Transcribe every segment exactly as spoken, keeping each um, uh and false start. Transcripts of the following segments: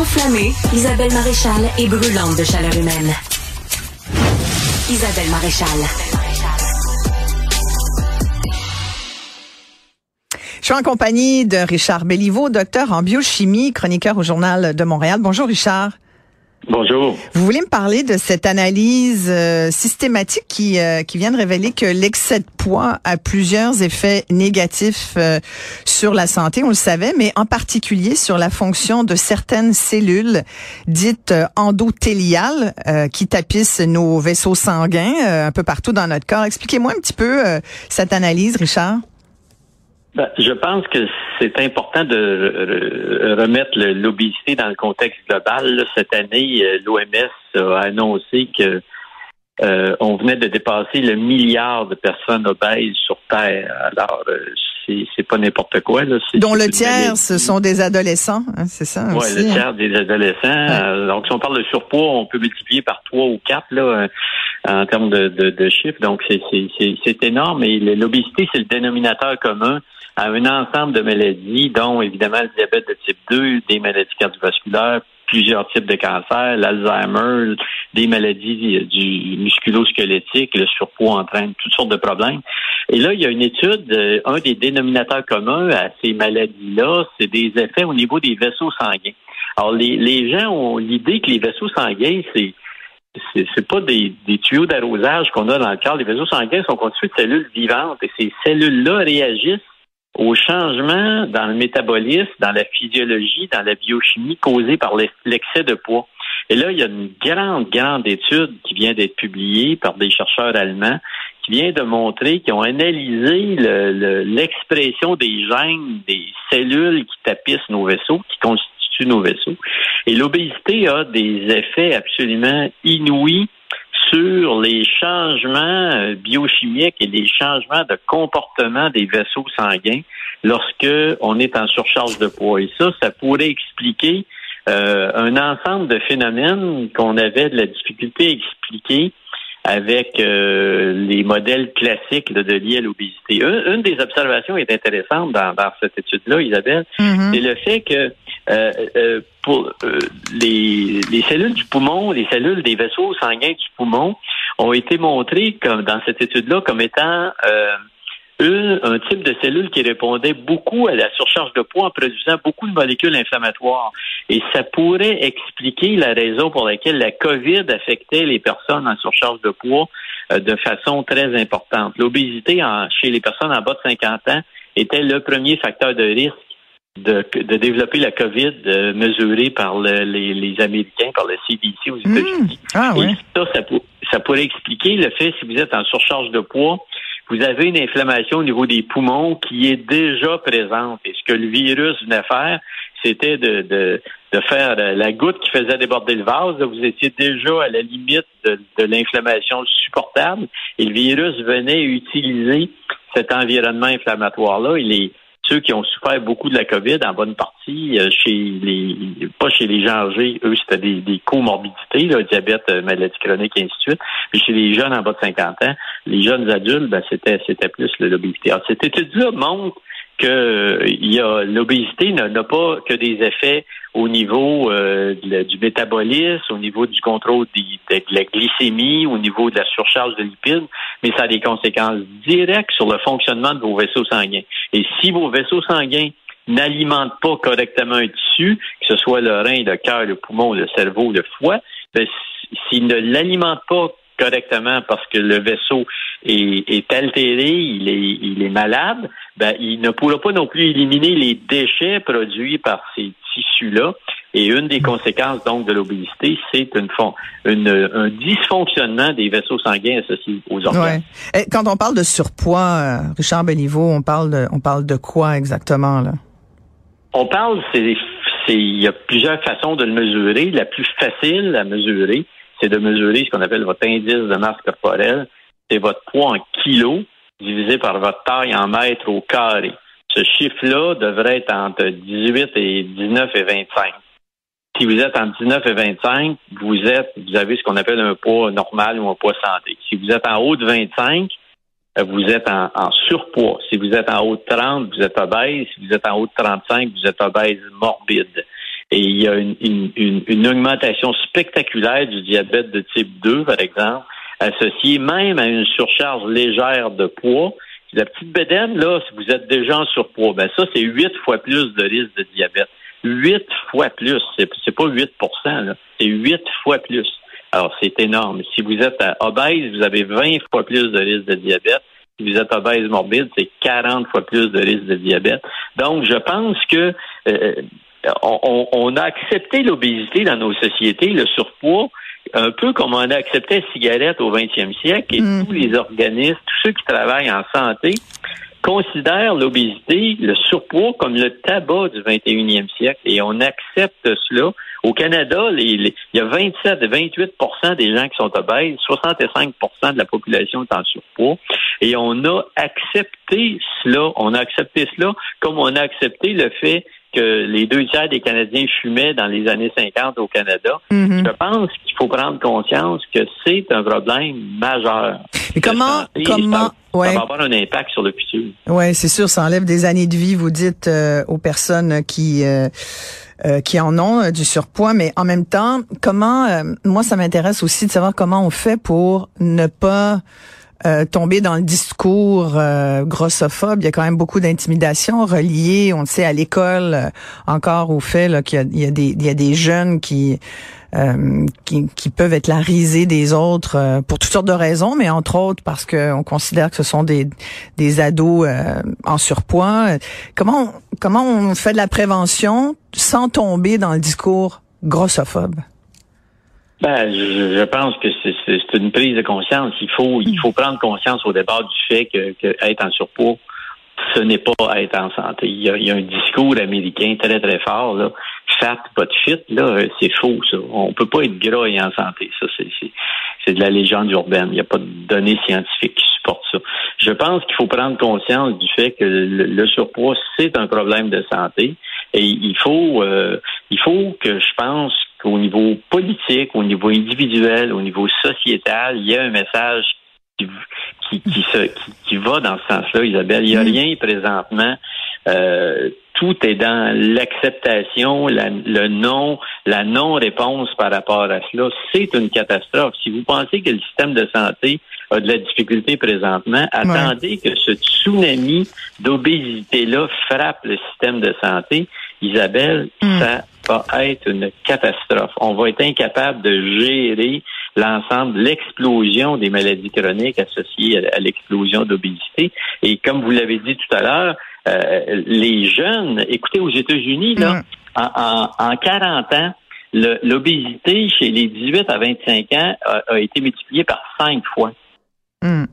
Enflammée, Isabelle Maréchal est brûlante de chaleur humaine. Isabelle Maréchal. Je suis en compagnie de Richard Béliveau, docteur en biochimie, chroniqueur au Journal de Montréal. Bonjour Richard. Bonjour. Vous voulez me parler de cette analyse euh, systématique qui euh, qui vient de révéler que l'excès de poids a plusieurs effets négatifs euh, sur la santé, on le savait, mais en particulier sur la fonction de certaines cellules dites euh, endothéliales euh, qui tapissent nos vaisseaux sanguins euh, un peu partout dans notre corps. Expliquez-moi un petit peu euh, cette analyse, Richard. Ben, je pense que c'est important de remettre l'obésité dans le contexte global. Là, cette année, l'O M S a annoncé que euh, on venait de dépasser le milliard de personnes obèses sur Terre. Alors, euh, c'est, c'est pas n'importe quoi. Là. C'est, Dont c'est le tiers, ce sont des adolescents, hein, c'est ça? Oui, le tiers hein? des adolescents. Ouais. Donc, si on parle de surpoids, on peut multiplier par trois ou quatre, là, en termes de, de, de chiffres. Donc, c'est, c'est, c'est, c'est énorme. Et l'obésité, c'est le dénominateur commun à un ensemble de maladies, dont évidemment le diabète de type deux, des maladies cardiovasculaires, plusieurs types de cancers, l'Alzheimer, des maladies du musculo-squelettique, le surpoids entraîne toutes sortes de problèmes. Et là, il y a une étude, un des dénominateurs communs à ces maladies-là, c'est des effets au niveau des vaisseaux sanguins. Alors, les, les gens ont l'idée que les vaisseaux sanguins, c'est C'est, c'est pas des, des tuyaux d'arrosage qu'on a dans le corps. Les vaisseaux sanguins sont constitués de cellules vivantes et ces cellules-là réagissent aux changements dans le métabolisme, dans la physiologie, dans la biochimie causés par l'excès de poids. Et là, il y a une grande, grande étude qui vient d'être publiée par des chercheurs allemands qui vient de montrer qu'ils ont analysé le, le, l'expression des gènes, des cellules qui tapissent nos vaisseaux, qui constituent nos vaisseaux. Et l'obésité a des effets absolument inouïs sur les changements biochimiques et les changements de comportement des vaisseaux sanguins lorsque on est en surcharge de poids. Et ça, ça pourrait expliquer euh, un ensemble de phénomènes qu'on avait de la difficulté à expliquer avec euh, les modèles classiques de, de liés à l'obésité. Une, une des observations est intéressante dans, dans cette étude-là, Isabelle, mm-hmm. c'est le fait que euh, euh, pour euh, les, les cellules du poumon, les cellules des vaisseaux sanguins du poumon ont été montrées comme dans cette étude-là comme étant euh, une, un type de cellule qui répondait beaucoup à la surcharge de poids en produisant beaucoup de molécules inflammatoires. Et ça pourrait expliquer la raison pour laquelle la COVID affectait les personnes en surcharge de poids euh, de façon très importante. L'obésité en, chez les personnes en bas de cinquante ans était le premier facteur de risque de, de développer la COVID euh, mesurée par le, les, les Américains, par le C D C aux États-Unis. Mmh. Ah, ouais. Et ça, ça, ça pourrait expliquer le fait, si vous êtes en surcharge de poids, vous avez une inflammation au niveau des poumons qui est déjà présente. Et ce que le virus venait faire, c'était de, de, de faire la goutte qui faisait déborder le vase. Vous étiez déjà à la limite de, de l'inflammation supportable et le virus venait utiliser cet environnement inflammatoire-là. Il est Ceux qui ont souffert beaucoup de la COVID, en bonne partie, euh, chez les pas chez les gens âgés, eux, c'était des, des comorbidités, là, diabète, maladie chronique, et ainsi de suite. Mais chez les jeunes en bas de cinquante ans, les jeunes adultes, ben, c'était c'était plus l'obésité. Alors, cette étude-là montre que il y a l'obésité n'a, n'a pas que des effets au niveau euh, de la, du métabolisme, au niveau du contrôle des, de la glycémie, au niveau de la surcharge de lipides, mais ça a des conséquences directes sur le fonctionnement de vos vaisseaux sanguins. Et si vos vaisseaux sanguins n'alimentent pas correctement un tissu, que ce soit le rein, le cœur, le poumon, le cerveau, le foie, ben, s'ils ne l'alimentent pas correctement parce que le vaisseau est, est altéré, il est, il est malade, ben, il ne pourra pas non plus éliminer les déchets produits par ces tissus-là. Et une des conséquences, donc, de l'obésité, c'est une, une, un dysfonctionnement des vaisseaux sanguins associés aux organes. Ouais. Et quand on parle de surpoids, Richard Béliveau, on parle de, on parle de quoi exactement, là? On parle, c'est, c'est, il y a plusieurs façons de le mesurer. La plus facile à mesurer, c'est de mesurer ce qu'on appelle votre indice de masse corporelle. C'est votre poids en kilos divisé par votre taille en mètres au carré. Ce chiffre-là devrait être entre dix-huit et dix-neuf et vingt-cinq. Si vous êtes entre dix-neuf et vingt-cinq, vous êtes, vous avez ce qu'on appelle un poids normal ou un poids santé. Si vous êtes en haut de vingt-cinq, vous êtes en, en surpoids. Si vous êtes en haut de trente, vous êtes obèse. Si vous êtes en haut de trente-cinq, vous êtes obèse morbide. Et il y a une, une, une, une augmentation spectaculaire du diabète de type deux, par exemple, associée même à une surcharge légère de poids. La petite bédaine, là, si vous êtes déjà en surpoids, ben ça, c'est huit fois plus de risque de diabète. huit fois plus. C'est, c'est pas huit pour cent, là. C'est huit fois plus. Alors, c'est énorme. Si vous êtes obèse, vous avez vingt fois plus de risque de diabète. Si vous êtes obèse morbide, c'est quarante fois plus de risque de diabète. Donc, je pense que euh, on, on a accepté l'obésité dans nos sociétés, le surpoids, un peu comme on a accepté la cigarette au vingtième siècle, et mmh. tous les organismes, tous ceux qui travaillent en santé, considèrent l'obésité, le surpoids, comme le tabac du vingt et unième siècle, et on accepte cela. Au Canada, les, les, il y a vingt-sept à vingt-huit pour cent des gens qui sont obèses, soixante-cinq pour cent de la population est en surpoids, et on a accepté cela, on a accepté cela comme on a accepté le fait que les deux tiers des Canadiens fumaient dans les années cinquante au Canada. Mm-hmm. Je pense qu'il faut prendre conscience que c'est un problème majeur. Mais comment, comment, ça, ouais. ça va avoir un impact sur le futur. Oui, c'est sûr, ça enlève des années de vie, vous dites, euh, aux personnes qui, euh, euh, qui en ont euh, du surpoids, mais en même temps, comment, euh, moi, ça m'intéresse aussi de savoir comment on fait pour ne pas Euh, tomber dans le discours euh, grossophobe. Il y a quand même beaucoup d'intimidation reliée, on le sait, à l'école, euh, encore au fait là, qu'il y a, il y a des, il y a des jeunes qui, euh, qui, qui peuvent être la risée des autres euh, pour toutes sortes de raisons, mais entre autres parce qu'on considère que ce sont des, des ados euh, en surpoids. Comment on, comment on fait de la prévention sans tomber dans le discours grossophobe? Ben, je, je pense que c'est, c'est, c'est une prise de conscience. Il faut, il faut prendre conscience au départ du fait que, que être en surpoids, ce n'est pas être en santé. Il y a, il y a un discours américain très très fort là, fat pas de fit là, c'est faux ça. On peut pas être gras et en santé. Ça c'est, c'est, c'est de la légende urbaine. Il n'y a pas de données scientifiques qui supportent ça. Je pense qu'il faut prendre conscience du fait que le, le surpoids c'est un problème de santé et il faut, euh, il faut que je pense. Au niveau politique, au niveau individuel, au niveau sociétal, il y a un message qui, qui, qui, se, qui, qui va dans ce sens-là, Isabelle. Il n'y a rien présentement. Euh, tout est dans l'acceptation, la, le non, la non-réponse par rapport à cela. C'est une catastrophe. Si vous pensez que le système de santé a de la difficulté présentement, attendez ouais. que ce tsunami d'obésité-là frappe le système de santé. Isabelle, mm. ça va être une catastrophe. On va être incapable de gérer l'ensemble, l'explosion des maladies chroniques associées à l'explosion d'obésité. Et comme vous l'avez dit tout à l'heure, euh, les jeunes, écoutez, aux États-Unis, là, mm. en, en, en quarante ans, le, l'obésité chez les dix-huit à vingt-cinq ans a, a été multipliée par cinq fois. Mm.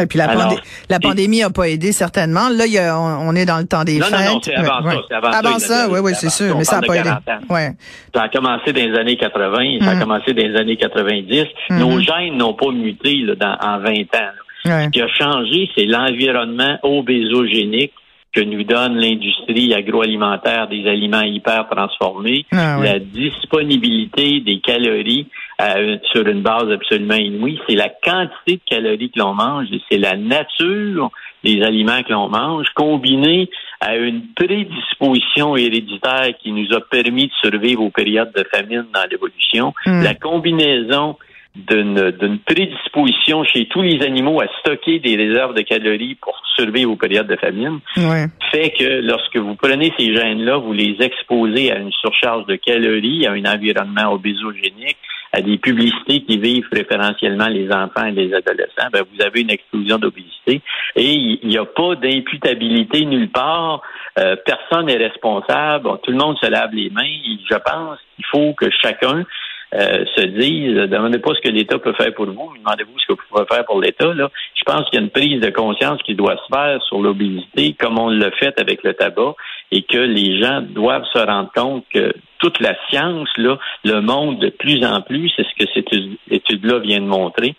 Et puis la, Alors, pandé- la pandémie n'a pas aidé, certainement. Là, il y a, on, on est dans le temps des non, fêtes. Non, non, c'est avant ouais. ça. C'est avant, avant ça, ça oui, oui, c'est avant, sûr, mais ça n'a pas aidé. Ouais. Ça a commencé dans les années quatre-vingt, mm. ça a commencé dans les années quatre-vingt-dix. Mm. Nos gènes n'ont pas muté là, dans, en vingt ans. Ouais. Ce qui a changé, c'est l'environnement obésogénique que nous donne l'industrie agroalimentaire des aliments hyper transformés, ah, oui. la disponibilité des calories euh, sur une base absolument inouïe. C'est la quantité de calories que l'on mange et c'est la nature des aliments que l'on mange combinée à une prédisposition héréditaire qui nous a permis de survivre aux périodes de famine dans l'évolution. Mm. La combinaison d'une, d'une prédisposition chez tous les animaux à stocker des réserves de calories pour survivre aux périodes de famine, ouais. fait que lorsque vous prenez ces gènes-là, vous les exposez à une surcharge de calories, à un environnement obésogénique, à des publicités qui vivent préférentiellement les enfants et les adolescents, ben vous avez une explosion d'obésité et il n'y a pas d'imputabilité nulle part. Euh, personne n'est responsable. Bon, tout le monde se lave les mains. Et je pense qu'il faut que chacun Euh, se disent, euh, demandez pas ce que l'État peut faire pour vous, demandez-vous ce que vous pouvez faire pour l'État. Là, je pense qu'il y a une prise de conscience qui doit se faire sur l'obésité, comme on le fait avec le tabac, et que les gens doivent se rendre compte que toute la science, là, le monde de plus en plus, c'est ce que cette étude-là vient de montrer,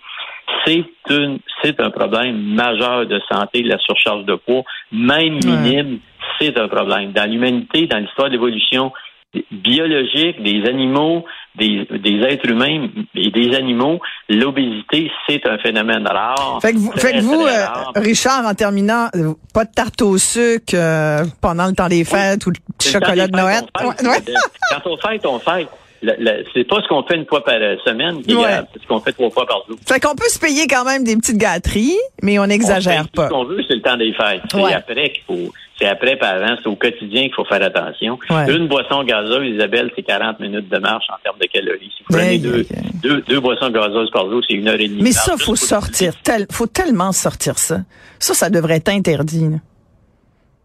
c'est une, c'est un problème majeur de santé, la surcharge de poids, même minime, c'est un problème. Dans l'humanité, dans l'histoire de l'évolution biologique des animaux, des, des êtres humains et des animaux, l'obésité, c'est un phénomène rare. Fait que vous, fait que vous euh, Richard, en terminant, euh, pas de tarte au sucre euh, pendant le temps des fêtes, oui, ou le petit chocolat de Noël. Fête, ouais, ouais. Quand on fête, on fête. La, la, c'est pas ce qu'on fait une fois par semaine, ouais. C'est ce qu'on fait trois fois par jour. Fait qu'on peut se payer quand même des petites gâteries, mais on n'exagère pas. Ce qu'on veut, c'est le temps des fêtes. Ouais. C'est après qu'il faut, c'est après par an, c'est au quotidien qu'il faut faire attention. Ouais. Une boisson gazeuse, Isabelle, c'est quarante minutes de marche en termes de calories. Si vous prenez deux, deux, deux boissons gazeuses par jour, c'est une heure et demie. Mais ça, faut sortir. Tel, faut tellement sortir ça. Ça, ça devrait être interdit, là.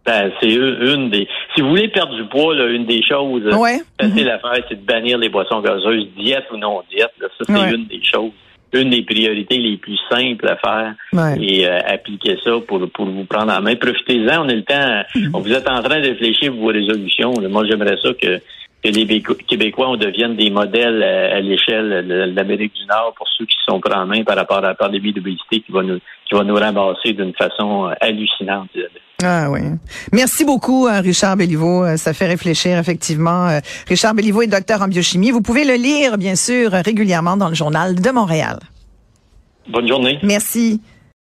Ben, c'est une des... Si vous voulez perdre du poids, là, une des choses, ouais. facile mm-hmm. à faire, c'est de bannir les boissons gazeuses, diète ou non diète. Là. Ça, c'est ouais. une des choses, une des priorités les plus simples à faire, ouais. et euh, appliquer ça pour pour vous prendre en main. Profitez-en, on a le temps. Mm-hmm. On vous êtes en train de réfléchir pour vos résolutions. Là. Moi, j'aimerais ça que, que les Québécois on devienne des modèles à, à l'échelle de l'Amérique du Nord pour ceux qui se sont pris en main par rapport à la pandémie d'obésité qui va nous qui va nous ramasser d'une façon hallucinante. Ah oui. Merci beaucoup, Richard Béliveau. Ça fait réfléchir, effectivement. Richard Béliveau est docteur en biochimie. Vous pouvez le lire, bien sûr, régulièrement dans le Journal de Montréal. Bonne journée. Merci.